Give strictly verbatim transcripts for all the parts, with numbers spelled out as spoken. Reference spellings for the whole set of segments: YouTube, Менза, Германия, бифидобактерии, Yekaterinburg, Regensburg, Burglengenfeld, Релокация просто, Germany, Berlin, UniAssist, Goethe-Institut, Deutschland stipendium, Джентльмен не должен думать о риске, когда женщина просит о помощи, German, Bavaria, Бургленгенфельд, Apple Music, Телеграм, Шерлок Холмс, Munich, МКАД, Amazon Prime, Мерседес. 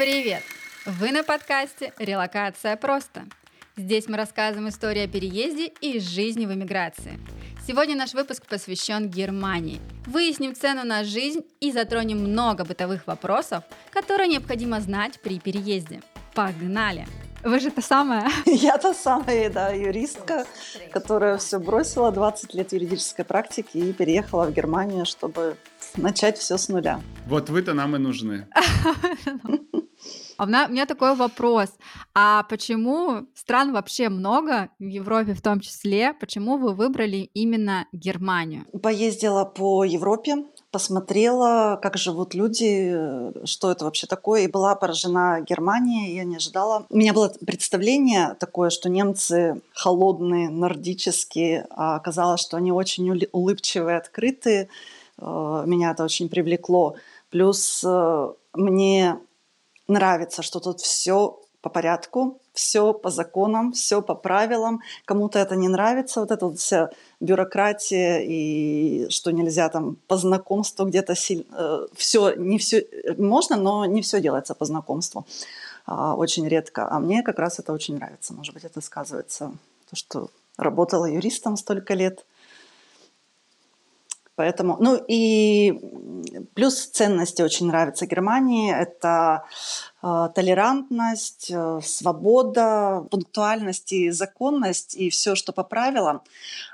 Привет! Вы на подкасте «Релокация просто». Здесь мы рассказываем истории о переезде и жизни в эмиграции. Сегодня наш выпуск посвящен Германии. Выясним цену на жизнь и затронем много бытовых вопросов, которые необходимо знать при переезде. Погнали! Вы же та самая. Я та самая, да, юристка, которая все бросила, двадцать лет юридической практики, и переехала в Германию, чтобы начать все с нуля. Вот вы-то нам и нужны. А у меня такой вопрос. А почему стран вообще много, в Европе в том числе, почему вы выбрали именно Германию? Поездила по Европе, посмотрела, как живут люди, что это вообще такое, и была поражена Германией, я не ожидала. У меня было представление такое, что немцы холодные, нордические, а оказалось, что они очень улыбчивые, открытые. Меня это очень привлекло. Плюс мне нравится, что тут все по порядку, все по законам, все по правилам. Кому-то это не нравится, вот эта вот вся бюрократия и что нельзя там по знакомству где-то сильно. Все, не все можно, но не все делается по знакомству, очень редко. А мне как раз это очень нравится. Может быть, это сказывается то, что работала юристом столько лет. Поэтому, ну и плюс ценности очень нравятся Германии. Это э, толерантность, э, свобода, пунктуальность и законность, и все, что по правилам.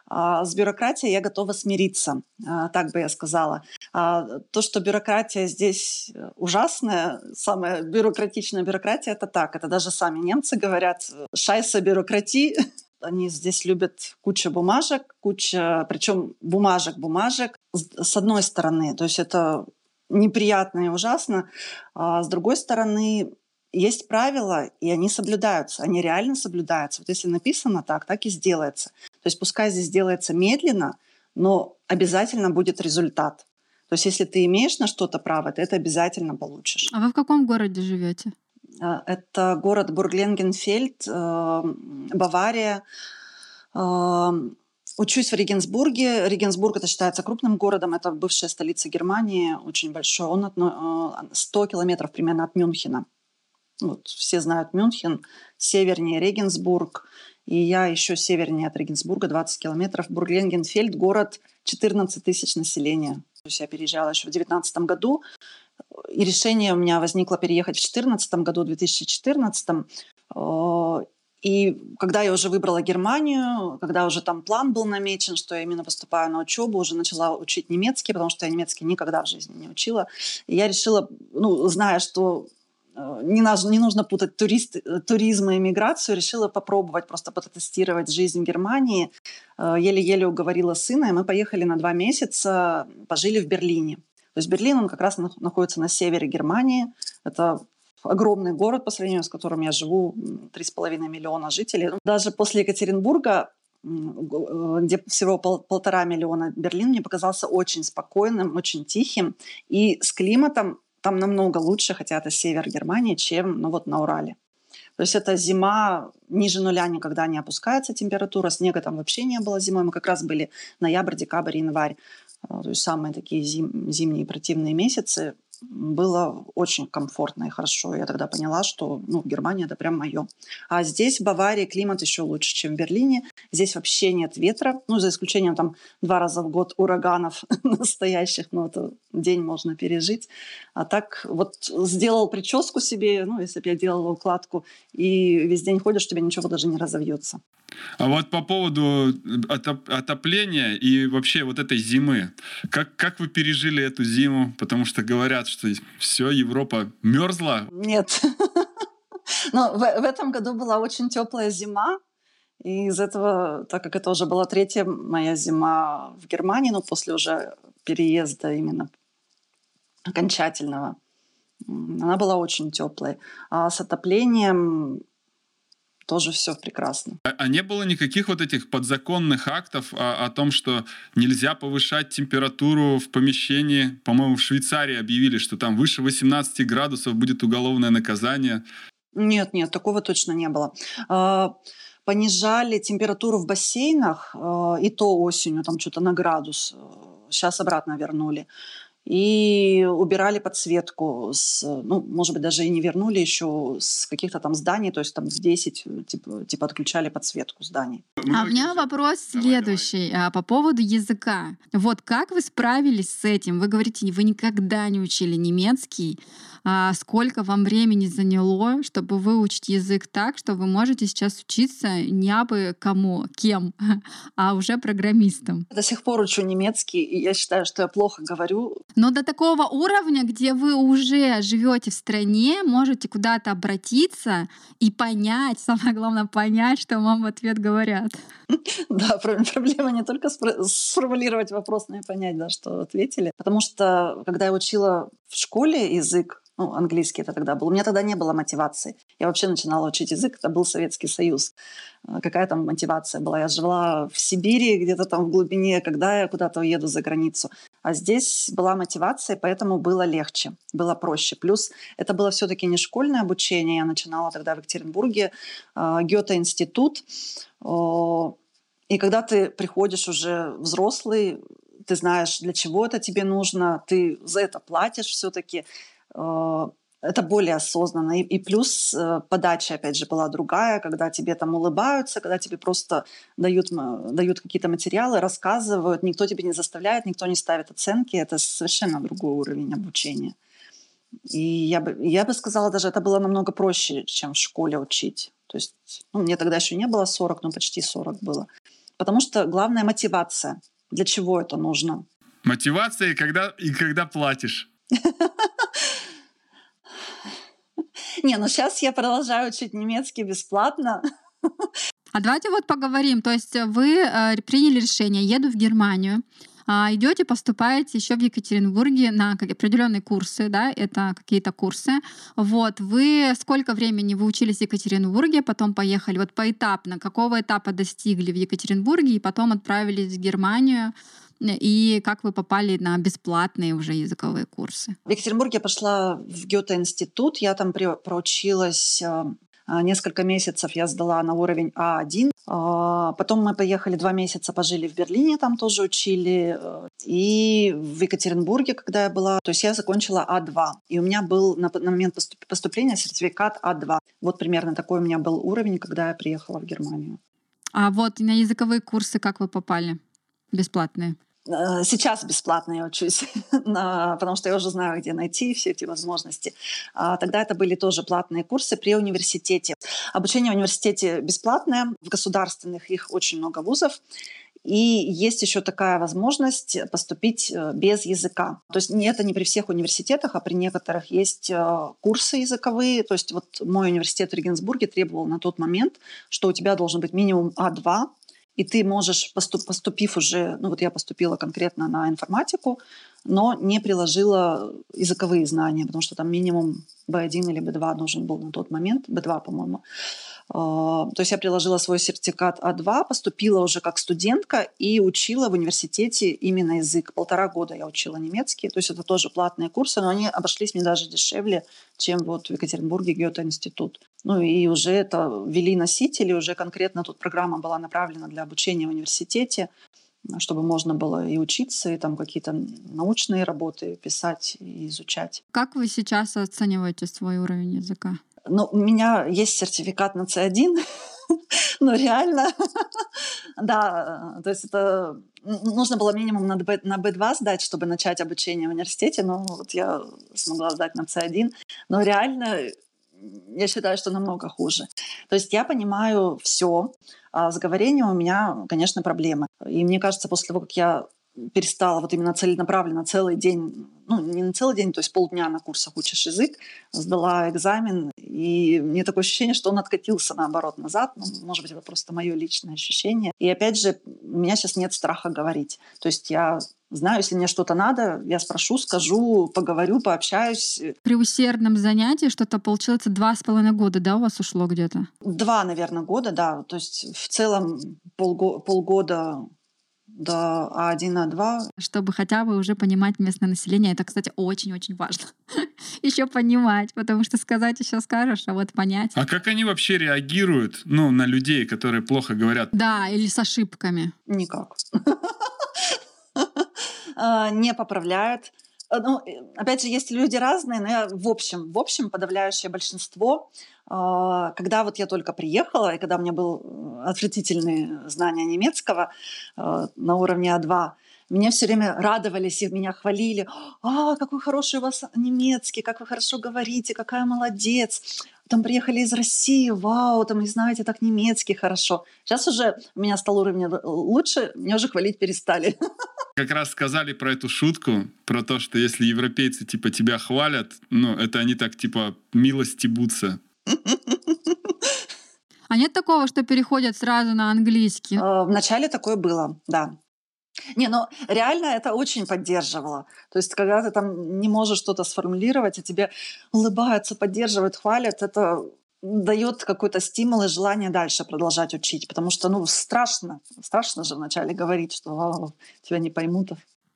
А с бюрократией я готова смириться, а, так бы я сказала. А то, что бюрократия здесь ужасная, самая бюрократичная бюрократия, это так. Это даже сами немцы говорят «шайса бюрократии». Они здесь любят кучу бумажек, куча, причем бумажек-бумажек. С одной стороны, то есть это неприятно и ужасно, а с другой стороны, есть правила, и они соблюдаются, они реально соблюдаются. Вот если написано так, так и сделается. То есть пускай здесь делается медленно, но обязательно будет результат. То есть если ты имеешь на что-то право, ты это обязательно получишь. А вы в каком городе живете? Это город Бургленгенфельд, Бавария. Учусь в Регенсбурге. Регенсбург — это считается крупным городом, это бывшая столица Германии, очень большой. Он сто километров примерно от Мюнхена. Вот, все знают Мюнхен, севернее Регенсбург. И я еще севернее от Регенсбурга, двадцать километров. Бургленгенфельд — город, четырнадцать тысяч населения. То есть я переезжала еще в две тысячи девятнадцатом году. И решение у меня возникло переехать в две тысячи четырнадцатом году. И когда я уже выбрала Германию, когда уже там план был намечен, что я именно поступаю на учебу, уже начала учить немецкий, потому что я немецкий никогда в жизни не учила. И я решила, ну, зная, что не, нужно, не нужно путать турист, туризм и эмиграцию, решила попробовать просто протестировать жизнь Германии. Еле-еле уговорила сына, и мы поехали на два месяца, пожили в Берлине. То есть Берлин, он как раз находится на севере Германии. Это огромный город, по сравнению с которым я живу, три с половиной миллиона жителей. Даже после Екатеринбурга, где всего пол, полтора миллиона, Берлин мне показался очень спокойным, очень тихим. И с климатом там намного лучше, хотя это север Германии, чем, ну, вот на Урале. То есть это зима, ниже нуля никогда не опускается температура, снега там вообще не было зимой. Мы как раз были ноябрь, декабрь, январь. То есть самые такие зим, зимние противные месяцы, было очень комфортно и хорошо. Я тогда поняла, что, ну, Германия — это прям моё. А здесь, в Баварии, климат еще лучше, чем в Берлине. Здесь вообще нет ветра, ну, за исключением там два раза в год ураганов настоящих, но это день можно пережить. А так вот сделал прическу себе, ну, если бы я делала укладку, и весь день ходишь, у тебя ничего даже не разовьется. А вот по поводу отопления и вообще вот этой зимы. Как, как вы пережили эту зиму? Потому что говорят, что все, Европа мерзла. Нет. Но в, в этом году была очень теплая зима. И из этого, так как это уже была третья моя зима в Германии, но после уже переезда именно окончательного, она была очень теплой. А с отоплением... тоже все прекрасно. А, а не было никаких вот этих подзаконных актов о, о том, что нельзя повышать температуру в помещении? По-моему, в Швейцарии объявили, что там выше восемнадцати градусов будет уголовное наказание. Нет, нет, такого точно не было. Понижали температуру в бассейнах, и то осенью, там что-то на градус. Сейчас обратно вернули. и убирали подсветку, с, ну, может быть, даже и не вернули еще с каких-то там зданий, то есть там с десять, типа, типа отключали подсветку зданий. А у меня вопрос давай, следующий давай. По поводу языка. Вот как вы справились с этим? Вы говорите, вы никогда не учили немецкий. А сколько вам времени заняло, чтобы выучить язык так, что вы можете сейчас учиться не абы кому, кем, а уже программистом? До сих пор учу немецкий, и я считаю, что я плохо говорю. Но до такого уровня, где вы уже живете в стране, можете куда-то обратиться и понять, самое главное, понять, что вам в ответ говорят. Да, проблема не только сформулировать вопрос, но и понять, да, что ответили. Потому что, когда я учила в школе язык, ну, английский это тогда был. У меня тогда не было мотивации. Я вообще начинала учить язык, это был Советский Союз. Какая там мотивация была? Я жила в Сибири, где-то там в глубине, когда я куда-то уеду за границу. А здесь была мотивация, поэтому было легче, было проще. Плюс это было все-таки не школьное обучение. Я начинала тогда в Екатеринбурге, Гёте-Институт. И когда ты приходишь уже взрослый, ты знаешь, для чего это тебе нужно, ты за это платишь все-таки. Это более осознанно. И, и плюс подача, опять же, была другая, когда тебе там улыбаются, когда тебе просто дают, дают какие-то материалы, рассказывают, никто тебе не заставляет, никто не ставит оценки. Это совершенно другой уровень обучения. И я бы, я бы сказала, даже это было намного проще, чем в школе учить. То есть, ну, мне тогда еще не было сорок, но почти сорок было. Потому что главная мотивация. Для чего это нужно? Мотивация и когда, и когда платишь. Не, ну сейчас я продолжаю учить немецкий бесплатно. А давайте вот поговорим. То есть вы э, приняли решение, еду в Германию, э, идете, поступаете еще в Екатеринбурге на как, определенные курсы, да, это какие-то курсы. Вот, вы сколько времени вы учились в Екатеринбурге, потом поехали, вот поэтапно, какого этапа достигли в Екатеринбурге и потом отправились в Германию? И как вы попали на бесплатные уже языковые курсы? В Екатеринбурге я пошла в Гёте-Институт. Я там проучилась несколько месяцев. Я сдала на уровень А один. Потом мы поехали два месяца, пожили в Берлине, там тоже учили. И в Екатеринбурге, когда я была, то есть я закончила А два. И у меня был на момент поступления сертификат А два. Вот примерно такой у меня был уровень, когда я приехала в Германию. А вот на языковые курсы как вы попали? Бесплатные? Сейчас бесплатно я учусь, потому что я уже знаю, где найти все эти возможности. Тогда это были тоже платные курсы при университете. Обучение в университете бесплатное, в государственных их очень много вузов. И есть еще такая возможность поступить без языка. То есть это не при всех университетах, а при некоторых есть курсы языковые. То есть вот мой университет в Регенсбурге требовал на тот момент, что у тебя должен быть минимум А два, и ты можешь, поступ, поступив уже, ну вот я поступила конкретно на информатику, но не приложила языковые знания, потому что там минимум бэ один или бэ два нужен был на тот момент, бэ два, по-моему. То есть я приложила свой сертификат А два, поступила уже как студентка и учила в университете именно язык. Полтора года я учила немецкий, то есть это тоже платные курсы, но они обошлись мне даже дешевле, чем вот в Екатеринбурге Гёте-Институт. Ну и уже это ввели носители, уже конкретно тут программа была направлена для обучения в университете, чтобы можно было и учиться, и там какие-то научные работы писать и изучать. Как вы сейчас оцениваете свой уровень языка? Ну, у меня есть сертификат на С один, но реально, да, то есть это нужно было минимум на бэ два сдать, чтобы начать обучение в университете, но вот я смогла сдать на С один, но реально я считаю, что намного хуже. То есть я понимаю все, а с говорением у меня, конечно, проблемы. И мне кажется, после того, как я перестала вот именно целенаправленно целый день, ну не на целый день, то есть полдня на курсах учишь язык, сдала экзамен, и мне такое ощущение, что он откатился наоборот назад. Ну, может быть, это просто мое личное ощущение. И опять же, у меня сейчас нет страха говорить. То есть я знаю, если мне что-то надо, я спрошу, скажу, поговорю, пообщаюсь. При усердном занятии что-то получилось два с половиной года, да, у вас ушло где-то? Два, наверное, года, да. То есть в целом полго- полгода... Да, А один, А два. Чтобы хотя бы уже понимать местное население. Это, кстати, очень-очень важно. Еще понимать, потому что сказать еще скажешь, а вот понять. А как они вообще реагируют, ну, на людей, которые плохо говорят? Да, или с ошибками. Никак. Не поправляют. Ну, опять же, есть люди разные, но я в общем, в общем, подавляющее большинство. Когда вот я только приехала, и когда у меня были отвратительные знания немецкого на уровне а два, меня все время радовались и меня хвалили. «А, какой хороший у вас немецкий, как вы хорошо говорите, какая молодец! Там приехали из России, вау, там, не знаете, так немецкий хорошо». Сейчас уже у меня стал уровень лучше, меня уже хвалить перестали. Как раз сказали про эту шутку, про то, что если европейцы типа тебя хвалят, ну, это они так типа милость ебутся. А нет такого, что переходят сразу на английский? Вначале такое было, да. Не, ну реально это очень поддерживало. То есть когда ты там не можешь что-то сформулировать, а тебе улыбаются, поддерживают, хвалят, это дает какой-то стимул и желание дальше продолжать учить. Потому что, ну, страшно. Страшно же вначале говорить, что вау, тебя не поймут.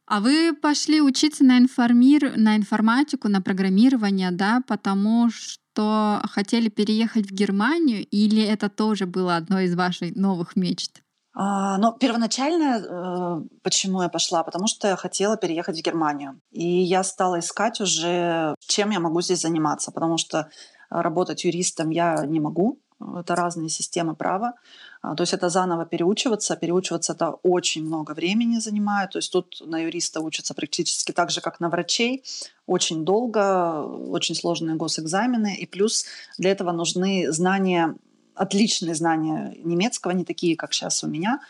А вы пошли учиться на, информир... на информатику, на программирование, да, потому что хотели переехать в Германию, или это тоже было одной из ваших новых мечт? Но первоначально почему я пошла? Потому что я хотела переехать в Германию. И я стала искать уже, чем я могу здесь заниматься. Потому что работать юристом я не могу. Это разные системы права. То есть это заново переучиваться. Переучиваться это очень много времени занимает. То есть тут на юриста учатся практически так же, как на врачей. Очень долго, очень сложные госэкзамены. И плюс для этого нужны знания... Отличные знания немецкого, не такие, как сейчас у меня.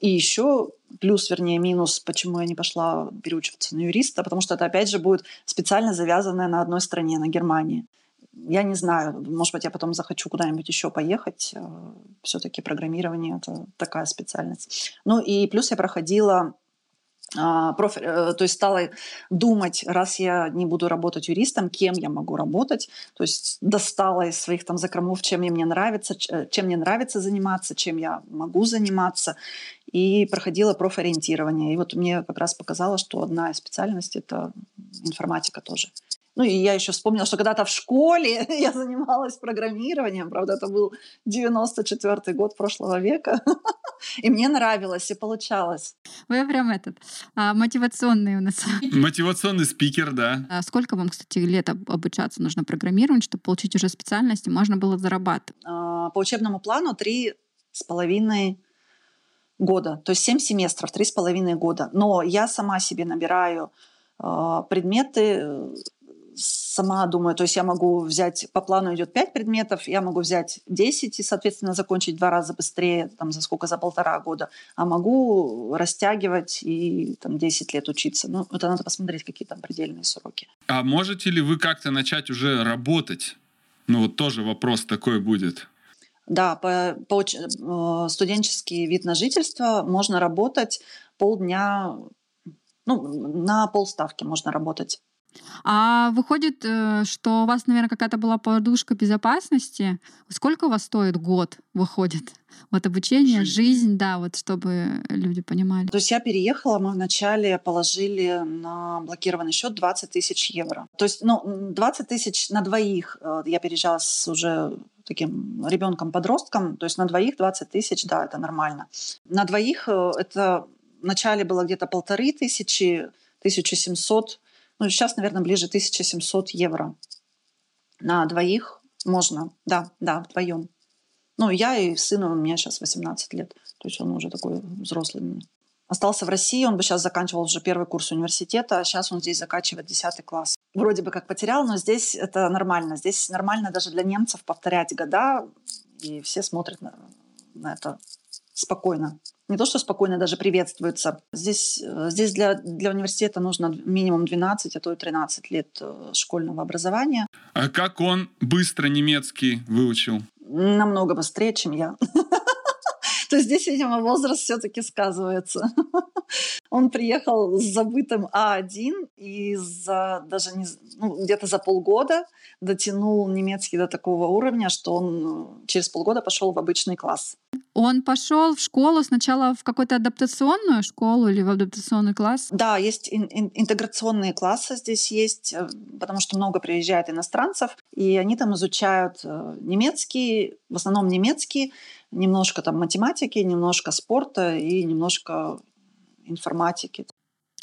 И еще плюс, вернее, минус, почему я не пошла переучиваться на юриста, потому что это, опять же, будет специально завязанное на одной стране, на Германии. Я не знаю, может быть, я потом захочу куда-нибудь еще поехать. Все-таки программирование — это такая специальность. Ну и плюс я проходила... Профи... То есть стала думать, раз я не буду работать юристом, кем я могу работать. То есть достала из своих там закромов, чем мне нравится, чем мне нравится заниматься, чем я могу заниматься. И проходила профориентирование. И вот мне как раз показало, что одна из специальностей — это информатика тоже. Ну и я еще вспомнила, что когда-то в школе я занималась программированием. Правда, это был девяносто четвёртый год прошлого века. И мне нравилось, и получалось. Вы прям этот, а, мотивационный у нас. Мотивационный спикер, да. А сколько вам, кстати, лет обучаться нужно программировать, чтобы получить уже специальность и можно было зарабатывать? А, по учебному плану три с половиной года. То есть семь семестров, три с половиной года. Но я сама себе набираю а, предметы... Сама думаю, то есть я могу взять, по плану идет пять предметов, я могу взять десять и, соответственно, закончить два раза быстрее, там, за сколько, за полтора года, а могу растягивать и там десять лет учиться. Ну, это надо посмотреть, какие там предельные сроки. А можете ли вы как-то начать уже работать? Ну, вот тоже вопрос такой будет. Да, по, по студенческий вид на жительство можно работать полдня, ну, на полставки можно работать. А выходит, что у вас, наверное, какая-то была подушка безопасности. Сколько у вас стоит год, выходит? Вот обучение, жизнь, да, вот чтобы люди понимали. То есть я переехала, мы вначале положили на блокированный счет двадцать тысяч евро. То есть, ну, двадцать тысяч на двоих. Я переезжала с уже таким ребенком-подростком. То есть на двоих двадцать тысяч, да, это нормально. На двоих это вначале было где-то полторы тысячи, тысяча семьсот. Ну, сейчас, наверное, ближе тысяча семьсот евро. На двоих можно, да, да, вдвоем. Ну, я и сыну, у меня сейчас восемнадцать лет, то есть он уже такой взрослый. Остался в России, он бы сейчас заканчивал уже первый курс университета, а сейчас он здесь заканчивает десятый класс. Вроде бы как потерял, но здесь это нормально. Здесь нормально даже для немцев повторять года, и все смотрят на, на это спокойно. Не то, что спокойно, даже приветствуется. Здесь, здесь для, для университета нужно минимум двенадцать, а то и тринадцать лет школьного образования. А как он быстро немецкий выучил? Намного быстрее, чем я. То есть здесь, видимо, возраст все-таки сказывается. Он приехал с забытым а один и за, даже не, ну, где-то за полгода дотянул немецкий до такого уровня, что он через полгода пошел в обычный класс. Он пошел в школу сначала в какую-то адаптационную школу или в адаптационный класс? Да, есть ин- ин- интеграционные классы здесь есть, потому что много приезжает иностранцев, и они там изучают немецкий, в основном немецкий, немножко там математики, немножко спорта и немножко информатики.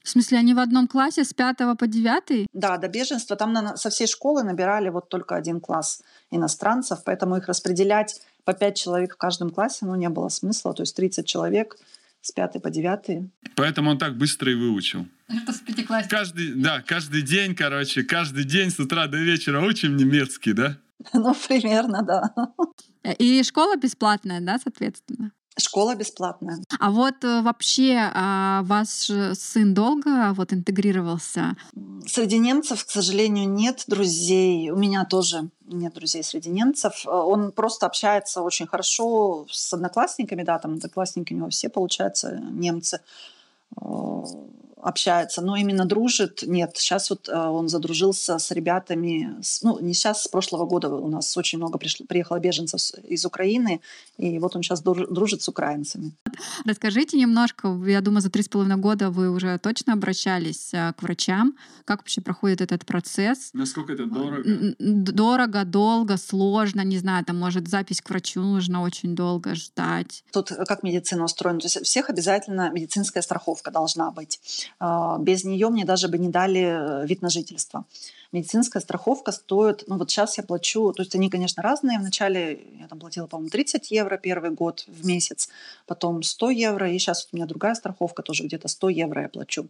В смысле, они в одном классе с пятого по девятый? Да, до беженства. Там на, со всей школы набирали вот только один класс иностранцев, поэтому их распределять по пять человек в каждом классе, ну, не было смысла. То есть тридцать человек с пятой по девятый. Поэтому он так быстро и выучил. Что с пятиклассников? Каждый, да, каждый день, короче, каждый день с утра до вечера учим немецкий, да? Ну, примерно, да. И школа бесплатная, да, соответственно? Школа бесплатная. А вот вообще ваш сын долго вот интегрировался? Среди немцев, к сожалению, нет друзей. У меня тоже нет друзей среди немцев. Он просто общается очень хорошо с одноклассниками, да, там одноклассники у него все, получается, немцы, общается, но именно дружит, нет. Сейчас вот э, он задружился с ребятами, с, ну, не сейчас, с прошлого года у нас очень много пришло, приехало беженцев из Украины, и вот он сейчас дружит с украинцами. Расскажите немножко, я думаю, за три с половиной года вы уже точно обращались к врачам, как вообще проходит этот процесс? Насколько это дорого? Дорого, долго, сложно, не знаю, там, может, запись к врачу нужно очень долго ждать. Тут как медицина устроена? То есть у всех обязательно медицинская страховка должна быть. Без нее мне даже бы не дали вид на жительство. Медицинская страховка стоит, ну вот сейчас я плачу, то есть они, конечно, разные. Вначале я там платила, по-моему, тридцать евро первый год в месяц, потом сто евро, и сейчас у меня другая страховка, тоже где-то сто евро я плачу.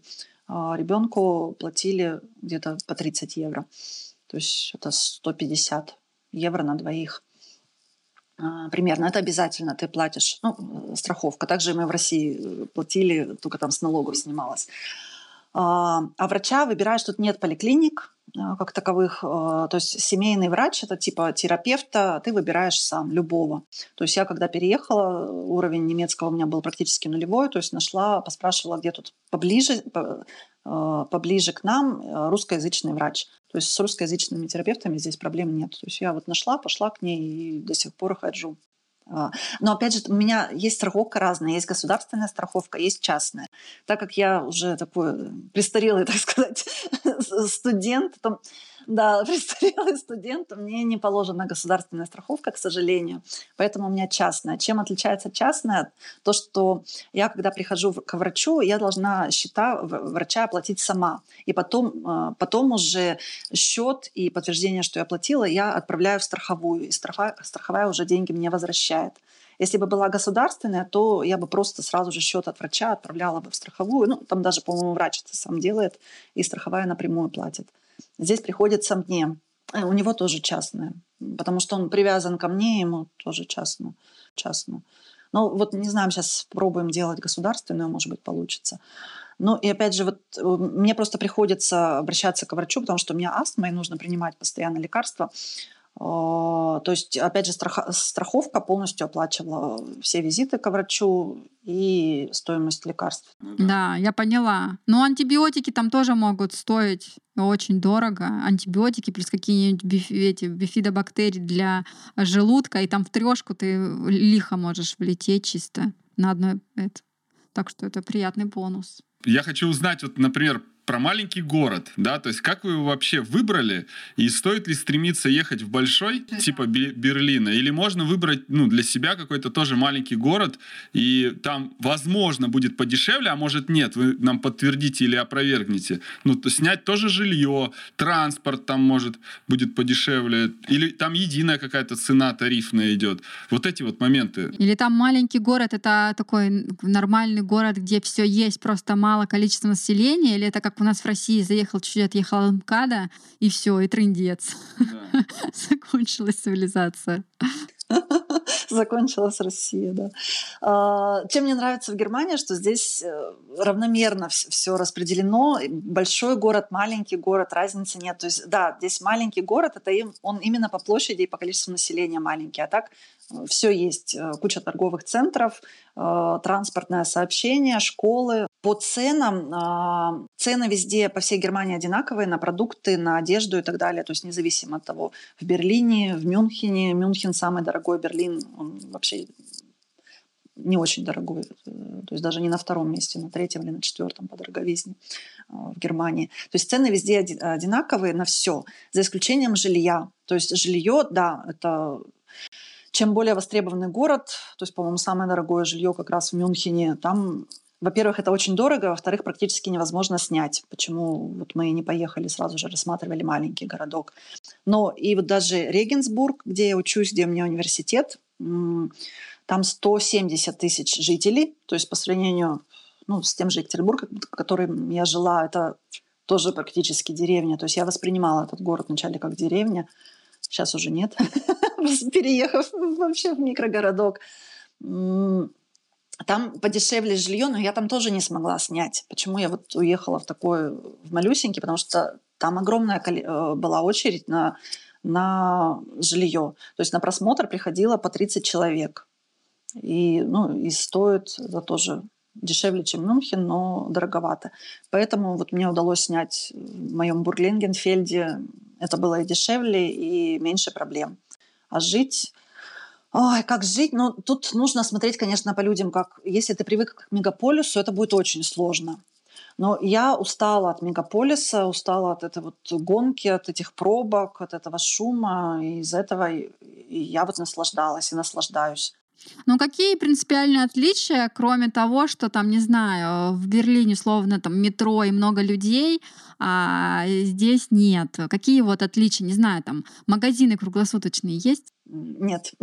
А ребенку платили где-то по тридцать евро, то есть это сто пятьдесят евро на двоих. Примерно. Это обязательно ты платишь. Ну, страховка. Также мы в России платили, только там с налогов снималось. А врача выбираешь, тут нет поликлиник как таковых. То есть семейный врач, это типа терапевта, ты выбираешь сам, любого. То есть я, когда переехала, уровень немецкого у меня был практически нулевой, то есть нашла, поспрашивала, где тут поближе, поближе к нам русскоязычный врач. То есть с русскоязычными терапевтами здесь проблем нет. То есть я вот нашла, пошла к ней и до сих пор хожу. Но опять же, у меня есть страховка разная. Есть государственная страховка, есть частная. Так как я уже такой престарелый, так сказать, студент, то, да, престарелый студент, мне не положена государственная страховка, к сожалению. Поэтому у меня частная. Чем отличается частная? То, что я, когда прихожу к врачу, я должна счета врача оплатить сама. И потом, потом уже счет и подтверждение, что я оплатила, я отправляю в страховую. И страховая уже деньги мне возвращает. Если бы была государственная, то я бы просто сразу же счет от врача отправляла бы в страховую. Ну, там даже, по-моему, врач это сам делает, и страховая напрямую платит. Здесь приходится мне. У него тоже частное, потому что он привязан ко мне, ему тоже частно. частно. Ну, вот не знаю, сейчас пробуем делать государственную, может быть, получится. Ну, и опять же, вот мне просто приходится обращаться к врачу, потому что у меня астма, и нужно принимать постоянно лекарства. То есть, опять же, страховка полностью оплачивала все визиты к врачу и стоимость лекарств. Ну, да. да, я поняла. Но антибиотики там тоже могут стоить очень дорого. Антибиотики плюс какие-нибудь бифидобактерии для желудка, и там в трешку ты лихо можешь влететь чисто на одно это. Так что это приятный бонус. Я хочу узнать, вот, например, про маленький город, да, то есть как вы его вообще выбрали, и стоит ли стремиться ехать в большой, да, типа Берлина, или можно выбрать, ну, для себя какой-то тоже маленький город, и там, возможно, будет подешевле, а может нет, вы нам подтвердите или опровергните, ну, то снять тоже жилье, транспорт там, может, будет подешевле, или там единая какая-то цена тарифная идет, вот эти вот моменты. Или там маленький город, это такой нормальный город, где все есть, просто мало количества населения, или это как у нас в России, заехал чуть-чуть, отъехал МКАДа, и все, и трындец. Да. Закончилась цивилизация. Закончилась Россия, да. Чем мне нравится в Германии, что здесь равномерно все распределено. Большой город, маленький город, разницы нет. То есть, да, здесь маленький город, это им, он именно по площади и по количеству населения маленький. А так все есть. Куча торговых центров, транспортное сообщение, школы. По ценам, цены везде по всей Германии одинаковые на продукты, на одежду и так далее. То есть независимо от того, в Берлине, в Мюнхене. Мюнхен самый дорогой, Берлин он вообще не очень дорогой. То есть даже не на втором месте, на третьем или на четвертом по дороговизне в Германии. То есть цены везде одинаковые на все, за исключением жилья. То есть жилье, да, это... Чем более востребованный город, то есть, по-моему, самое дорогое жилье как раз в Мюнхене, там Во-первых, это очень дорого, во-вторых, практически невозможно снять. Почему вот мы не поехали, сразу же рассматривали маленький городок. Но и вот даже Регенсбург, где я учусь, где у меня университет, там сто семьдесят тысяч жителей, то есть по сравнению ну, с тем же Екатеринбургом, в котором я жила, это тоже практически деревня. То есть я воспринимала этот город вначале как деревня, сейчас уже нет, переехав вообще в микрогородок. Там подешевле жилье, но я там тоже не смогла снять. Почему я вот уехала в такой, в малюсенький? Потому что там огромная была очередь на, на жилье. То есть на просмотр приходило по тридцать человек. И, ну, и стоит это тоже дешевле, чем Мюнхен, но дороговато. Поэтому вот мне удалось снять в моем Бургленгенфельде. Это было и дешевле, и меньше проблем. А жить... Ой, как жить? Ну, тут нужно смотреть, конечно, по людям, как если ты привык к мегаполису, это будет очень сложно. Но я устала от мегаполиса, устала от этой вот гонки, от этих пробок, от этого шума. И из-за этого и я вот наслаждалась и наслаждаюсь. Ну, какие принципиальные отличия, кроме того, что там, не знаю, в Берлине, условно, там метро и много людей, а здесь нет? Какие вот отличия, не знаю, там магазины круглосуточные есть? Нет.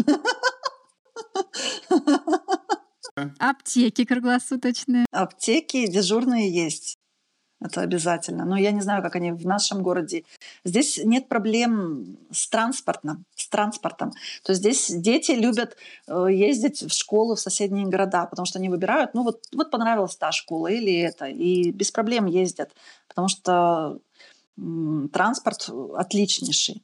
Аптеки круглосуточные? Аптеки дежурные есть. Это обязательно. Но я не знаю, как они в нашем городе. Здесь нет проблем с транспортом. С транспортом. То есть здесь дети любят ездить в школу в соседние города, потому что они выбирают, ну вот, вот понравилась та школа или это. И без проблем ездят, потому что м, транспорт отличнейший.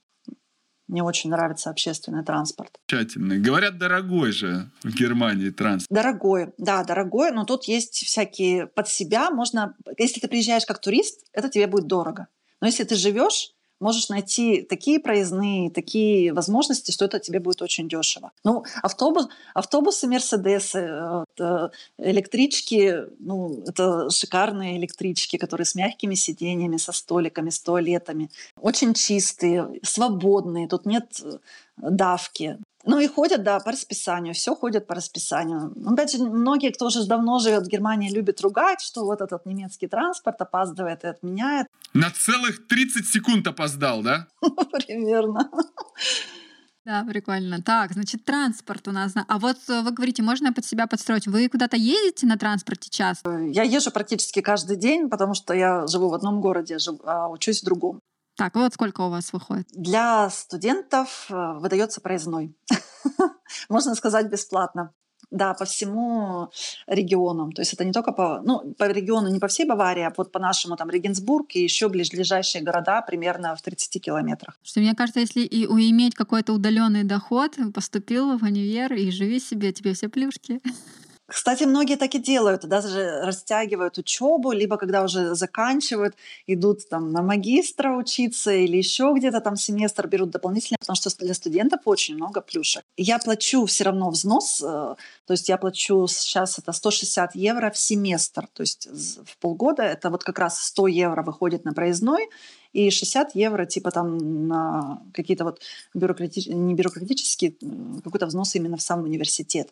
Мне очень нравится общественный транспорт. Замечательный. Говорят, дорогой же в Германии транспорт. Дорогой, да, дорогой, но тут есть всякие под себя. Можно, если ты приезжаешь как турист, это тебе будет дорого. Но если ты живешь, можешь найти такие проездные, такие возможности, что это тебе будет очень дешево. Ну, автобус, автобусы, мерседесы, электрички, ну, это шикарные электрички, которые с мягкими сиденьями, со столиками, с туалетами. Очень чистые, свободные, тут нет давки. Ну и ходят, да, по расписанию, все ходят по расписанию. Опять же, многие, кто уже давно живет в Германии, любят ругать, что вот этот немецкий транспорт опаздывает и отменяет. На целых тридцать секунд опоздал, да? Примерно. Да, прикольно. Так, значит, транспорт у нас. А вот вы говорите, можно под себя подстроить. Вы куда-то ездите на транспорте часто? Я езжу практически каждый день, потому что я живу в одном городе, а учусь в другом. Так, вот сколько у вас выходит? Для студентов выдается проездной. Можно сказать, бесплатно. Да, по всему региону. То есть это не только по... Ну, по региону не по всей Баварии, а вот по нашему там Регенсбург и еще ближайшие города примерно в тридцати километрах. Что, мне кажется, если и иметь какой-то удаленный доход, поступил в универ и живи себе, тебе все плюшки. Кстати, многие так и делают, даже растягивают учебу, либо когда уже заканчивают, идут там на магистра учиться или еще где-то там семестр берут дополнительно, потому что для студентов очень много плюшек. Я плачу все равно взнос, то есть я плачу сейчас это сто шестьдесят евро в семестр, то есть в полгода это вот как раз сто евро выходит на проездной и шестьдесят евро типа там на какие-то вот бюрократические, не бюрократические, какой-то взнос именно в сам университет.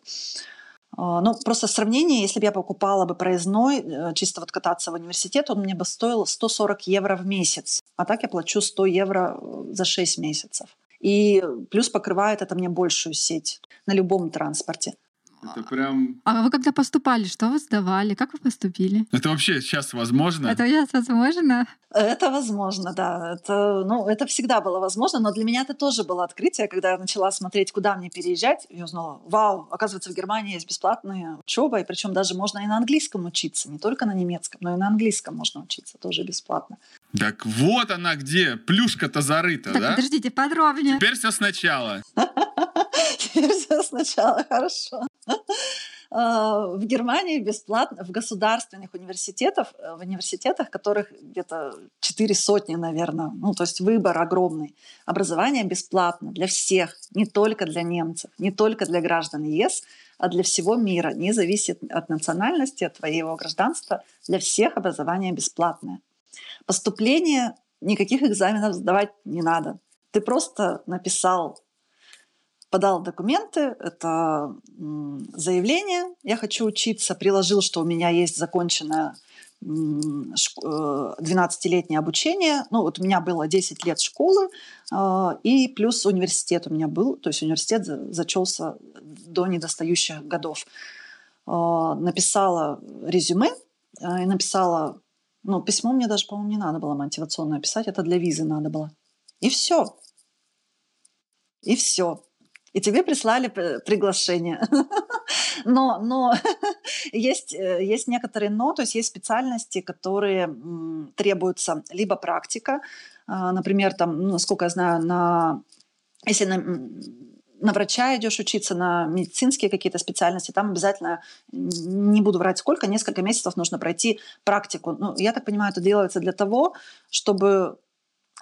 Ну, просто сравнение, если бы я покупала бы проездной, чисто вот кататься в университет, он мне бы стоил сто сорок евро в месяц. А так я плачу сто евро за шесть месяцев. И плюс покрывает это мне большую сеть на любом транспорте. Это прям... А вы когда поступали, что вы сдавали? Как вы поступили? Это вообще сейчас возможно? Это сейчас возможно? Это возможно, да. Это, ну, это всегда было возможно, но для меня это тоже было открытие, когда я начала смотреть, куда мне переезжать, я узнала, вау, оказывается, в Германии есть бесплатная учеба, и причем даже можно и на английском учиться, не только на немецком, но и на английском можно учиться тоже бесплатно. Так вот она где, плюшка-то зарыта, так, да? Подождите, подробнее. Теперь все сначала. Теперь все сначала, хорошо. В Германии бесплатно, в государственных университетах, в университетах, которых где-то четыре сотни, наверное, ну, то есть выбор огромный. Образование бесплатно для всех, не только для немцев, не только для граждан ЕС, а для всего мира, не зависит от национальности, от твоего гражданства, для всех образование бесплатное. Поступление, никаких экзаменов сдавать не надо. Ты просто написал подал документы, это заявление, я хочу учиться, приложил, что у меня есть законченное двенадцатилетнее обучение, ну вот у меня было десять лет школы, и плюс университет у меня был, то есть университет зачелся до недостающих годов. Написала резюме и написала, ну письмо мне даже, по-моему, не надо было мотивационное писать, это для визы надо было. И все. И все. И тебе прислали приглашение. Но, но есть, есть некоторые «но», то есть есть специальности, которые требуются либо практика, например, там, насколько я знаю, на, если на, на врача идешь учиться, на медицинские какие-то специальности, там обязательно, не буду врать сколько, несколько месяцев нужно пройти практику. Ну, я так понимаю, это делается для того, чтобы...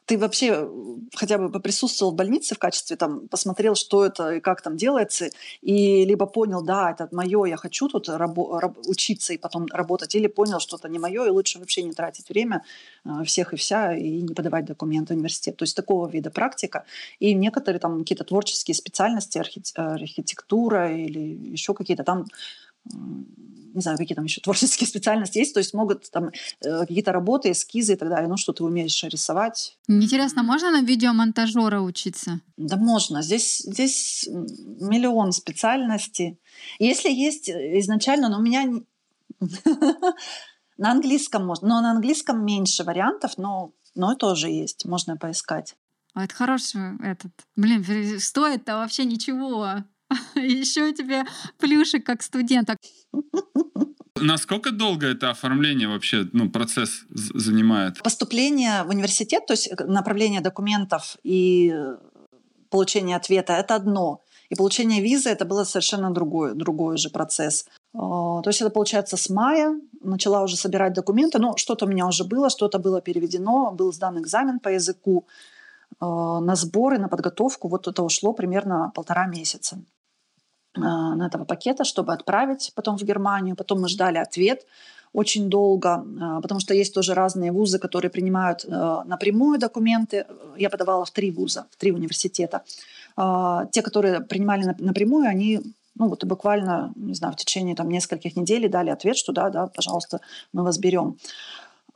Ты вообще хотя бы поприсутствовал в больнице в качестве, там, посмотрел, что это и как там делается, и либо понял, да, это мое, я хочу тут рабо- раб- учиться и потом работать, или понял, что это не мое, и лучше вообще не тратить время всех и вся, и не подавать документы в университет. То есть такого вида практика. И некоторые там какие-то творческие специальности, архи- архитектура или еще какие-то там... не знаю, какие там еще творческие специальности есть, то есть могут там какие-то работы, эскизы и так далее, ну, что ты умеешь рисовать. Интересно, можно на видеомонтажера учиться? Да можно, здесь, здесь миллион специальностей. Если есть изначально, но у меня... На английском можно, но на английском меньше вариантов, но и тоже есть, можно поискать. А это хороший этот... Блин, стоит-то вообще ничего... Еще тебе плюшек как студента. Насколько долго это оформление вообще, ну, процесс занимает? Поступление в университет, то есть направление документов и получение ответа — это одно. И получение визы — это было совершенно другой, другой же процесс. То есть это, получается, с мая начала уже собирать документы. Ну, что-то у меня уже было, что-то было переведено, был сдан экзамен по языку. На сборы, на подготовку. Вот это ушло примерно полтора месяца на этого пакета, чтобы отправить потом в Германию. Потом мы ждали ответ очень долго, потому что есть тоже разные вузы, которые принимают напрямую документы. Я подавала в три вуза, в три университета. Те, которые принимали напрямую, они ну, вот буквально, не знаю, в течение там, нескольких недель дали ответ, что да, да, пожалуйста, мы вас берем.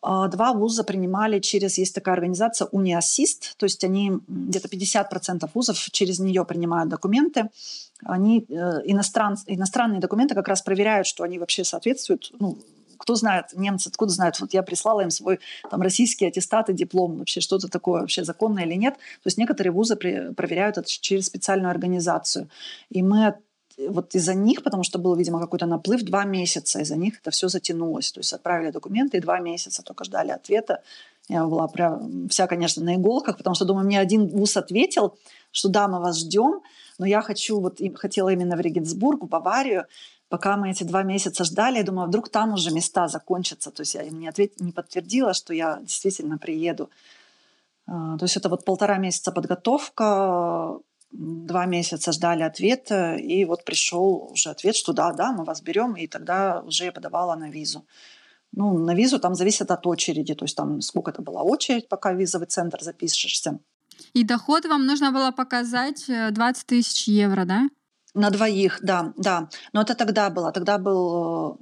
Два вуза принимали через, есть такая организация UniAssist, то есть они где-то пятьдесят процентов вузов через нее принимают документы. Они иностран, иностранные документы как раз проверяют, что они вообще соответствуют. Ну, кто знает, немцы откуда знают, вот я прислала им свой там, российский аттестат и диплом, вообще что-то такое, вообще законное или нет. То есть некоторые вузы при, проверяют это через специальную организацию. И мы от Вот из-за них, потому что был, видимо, какой-то наплыв, два месяца, из-за них это все затянулось. То есть отправили документы, и два месяца только ждали ответа. Я была прям вся, конечно, на иголках, потому что, думаю, мне один вуз ответил, что да, мы вас ждем, но я хочу, вот хотела именно в Регенсбург, в Баварию. Пока мы эти два месяца ждали, я думала, вдруг там уже места закончатся. То есть я им не, ответ... не подтвердила, что я действительно приеду. То есть это вот полтора месяца подготовка, два месяца ждали ответа, и вот пришел уже ответ, что да, да, мы вас берем, и тогда уже я подавала на визу. Ну, на визу там зависит от очереди, то есть там сколько это была очередь, пока в визовый центр запишешься. И доход вам нужно было показать двадцать тысяч евро, да? На двоих, да, да. Но это тогда было, тогда был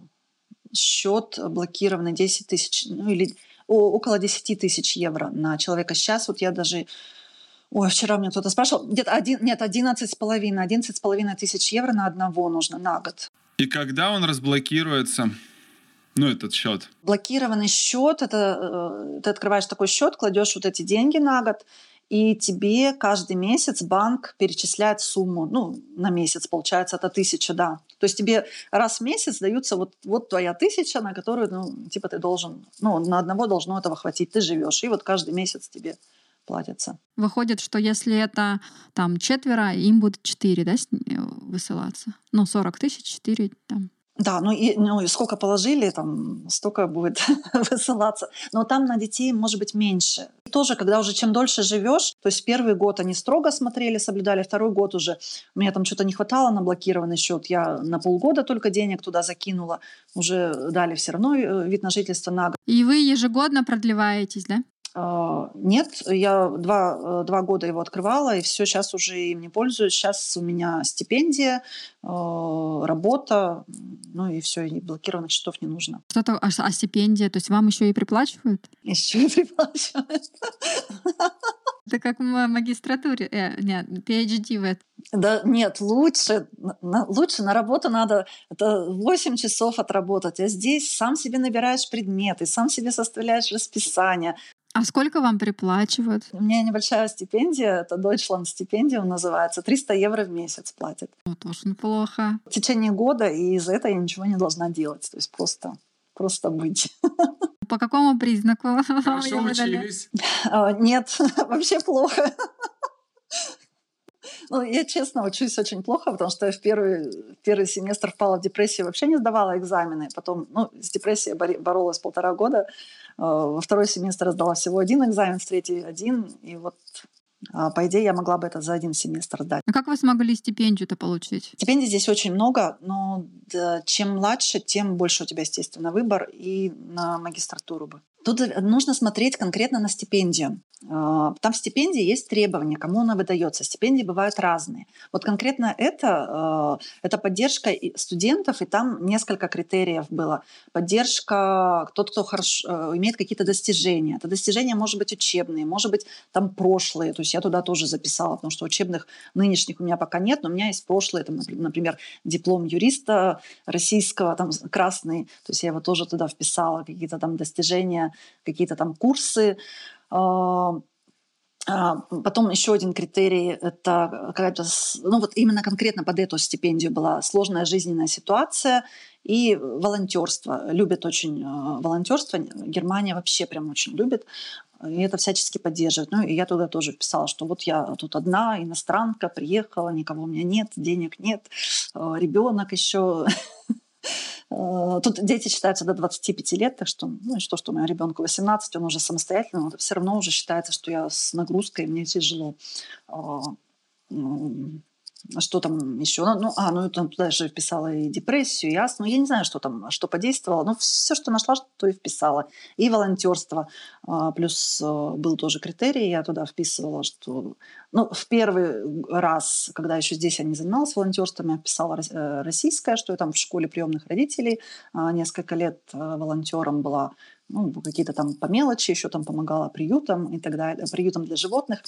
счет блокированный десять тысяч, ну или о, около десять тысяч евро на человека. Сейчас вот я даже... Ой, вчера мне кто-то спрашивал, где-то один, нет, одиннадцать с половиной тысяч евро на одного нужно на год. И когда он разблокируется, ну, этот счет? Блокированный счет, это ты открываешь такой счет, кладешь вот эти деньги на год, и тебе каждый месяц банк перечисляет сумму, ну, на месяц, получается, это тысяча, да. То есть тебе раз в месяц даются вот, вот твоя тысяча, на которую, ну, типа ты должен, ну, на одного должно этого хватить, ты живешь, и вот каждый месяц тебе... платятся. Выходит, что если это там четверо, им будут четыре, да, высылаться? Ну, сорок тысяч, четыре там. Да, ну и, ну и сколько положили, там столько будет высылаться. Но там на детей может быть меньше. И тоже, когда уже чем дольше живешь, то есть первый год они строго смотрели, соблюдали, второй год уже у меня там что-то не хватало на блокированный счет, я на полгода только денег туда закинула, уже дали все равно вид на жительство на год. И вы ежегодно продлеваетесь, да? Нет, я два, два года его открывала, и все, сейчас уже им не пользуюсь. Сейчас у меня стипендия, работа, ну и все, и блокированных счетов не нужно. Что-то о, о стипендии, то есть вам еще и приплачивают? Еще и приплачивают. Это как в магистратуре, э, нет, пи эйч ди в этом. Да нет, лучше на, лучше на работу надо это восемь часов отработать, а здесь сам себе набираешь предметы, сам себе составляешь расписание. А сколько вам приплачивают? У меня небольшая стипендия, это Deutschland stipendium называется, триста евро в месяц платят. Ну, тоже неплохо. В течение года, и за это я ничего не должна делать, то есть просто... Просто быть. По какому признаку? Хорошо учились? Нет, вообще плохо. Ну, я честно учусь очень плохо, потому что я в первый, первый семестр впала в депрессию, вообще не сдавала экзамены. Потом ну, с депрессией боролась полтора года. Во второй семестр сдала всего один экзамен, в третий один. И вот... По идее, я могла бы это за один семестр сдать. А как вы смогли стипендию-то получить? Стипендий здесь очень много, но чем младше, тем больше у тебя, естественно, выбор и на магистратуру бы. Тут нужно смотреть конкретно на стипендию. Там в стипендии есть требования, кому она выдается. Стипендии бывают разные. Вот конкретно это, это поддержка студентов, и там несколько критериев было. Поддержка тот, кто хорошо, имеет какие-то достижения. Это достижения, может быть, учебные, может быть, там прошлые. То есть я туда тоже записала, потому что учебных нынешних у меня пока нет, но у меня есть прошлые, там, например, диплом юриста российского, там красный. То есть я его тоже туда вписала, какие-то там достижения, какие-то там курсы. Потом еще один критерий – это какая-то, ну вот именно конкретно под эту стипендию была сложная жизненная ситуация и волонтерство. Любят очень волонтерство, Германия вообще прям очень любит, и это всячески поддерживает. Ну и я туда тоже писала, что вот я тут одна, иностранка, приехала, никого у меня нет, денег нет, ребенок еще… Тут дети считаются до двадцати пяти лет, так что, ну и что, что у меня ребенку восемнадцать, он уже самостоятельный, но все равно уже считается, что я с нагрузкой, мне тяжело. Что там еще? Ну, а, ну, там туда же вписала и депрессию, и астму. Я не знаю, что там, что подействовало, но все, что нашла, то и вписала. И волонтерство. Плюс был тоже критерий, я туда вписывала, что... Ну, в первый раз, когда еще здесь я не занималась волонтерством, я писала российское, что я там в школе приемных родителей несколько лет волонтером была. Ну, какие-то там по мелочи, еще там помогала приютам и так далее, приютам для животных.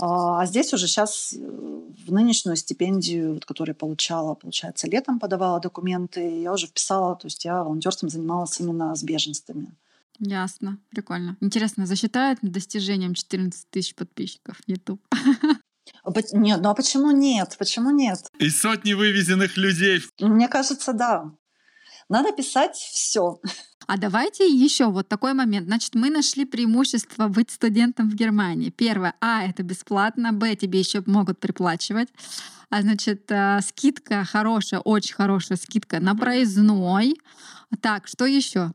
А здесь уже сейчас в нынешнюю стипендию, которую я получала, получается, летом подавала документы, я уже вписала, то есть я волонтерством занималась именно с беженцами. Ясно, прикольно. Интересно, засчитают достижением четырнадцать тысяч подписчиков YouTube? Нет, ну а почему нет? Почему нет? И сотни вывезенных людей. Мне кажется, да. Надо писать все. А давайте еще вот такой момент. Значит, мы нашли преимущество быть студентом в Германии. Первое, а, это бесплатно, б, тебе еще могут приплачивать. А значит, скидка хорошая, очень хорошая скидка на проездной. Так, что еще?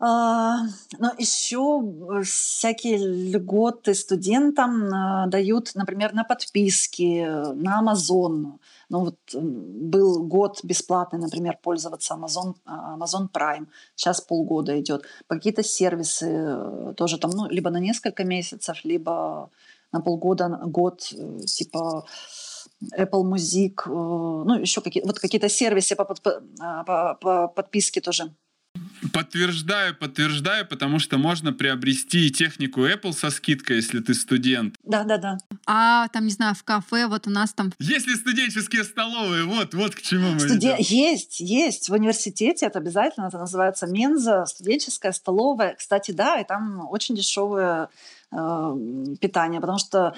Но еще всякие льготы студентам дают, например, на подписки, на Amazon. Ну вот был год бесплатный, например, пользоваться Amazon, Amazon Prime. Сейчас полгода идет. Какие-то сервисы тоже там, ну, либо на несколько месяцев, либо на полгода, год, типа... Apple Music, ну, еще какие-то, вот какие-то сервисы по, по, по подписке тоже. Подтверждаю, подтверждаю, потому что можно приобрести технику Apple со скидкой, если ты студент. Да, да, да. А там, не знаю, в кафе, вот у нас там... Есть ли студенческие столовые? Вот, вот к чему мы Студи... идем. Есть, есть. В университете это обязательно, это называется Менза, студенческая столовая. Кстати, да, и там очень дешевое э, питание, потому что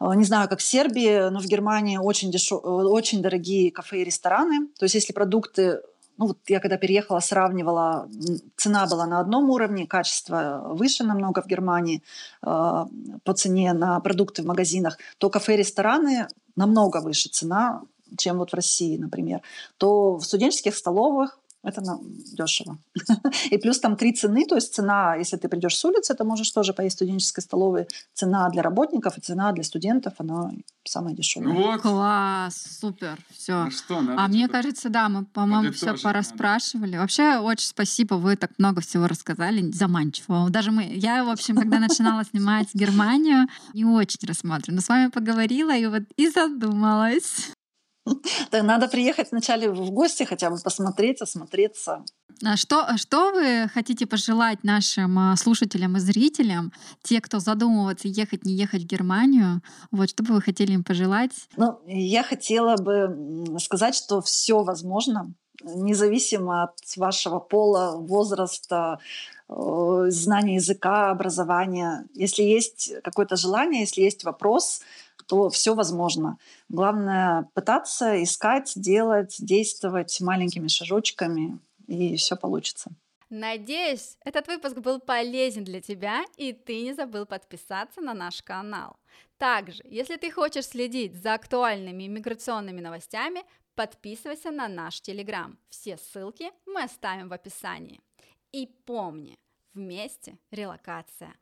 не знаю, как в Сербии, но в Германии очень, дешев... очень дорогие кафе и рестораны. То есть если продукты... Ну вот я когда переехала, сравнивала, цена была на одном уровне, качество выше намного в Германии э, по цене на продукты в магазинах, то кафе и рестораны намного выше цена, чем вот в России, например. То в студенческих столовых это дешево. И плюс там три цены, то есть цена, если ты придешь с улицы, ты можешь тоже поесть в студенческой столовой. Цена для работников и цена для студентов, она самая дешевая. Вот. Класс, супер, все. Ну что, надо, а мне кажется, да, мы, по-моему, все пораспрашивали. Надо. Вообще, очень спасибо, вы так много всего рассказали, заманчиво. Даже мы, я, в общем, когда начинала снимать Германию, не очень рассматривала, но с вами поговорила и вот и задумалась. Так надо приехать вначале в гости, хотя бы посмотреть, осмотреться. А что, что вы хотите пожелать нашим слушателям и зрителям, те, кто задумывается, ехать, не ехать в Германию? Вот, что бы вы хотели им пожелать? Ну, я хотела бы сказать, что все возможно, независимо от вашего пола, возраста, знания языка, образования. Если есть какое-то желание, если есть вопрос, то все возможно. Главное — пытаться, искать, делать, действовать маленькими шажочками, и все получится. Надеюсь, этот выпуск был полезен для тебя, и ты не забыл подписаться на наш канал. Также, если ты хочешь следить за актуальными иммиграционными новостями, подписывайся на наш Телеграм. Все ссылки мы оставим в описании. И помни, вместе релокация.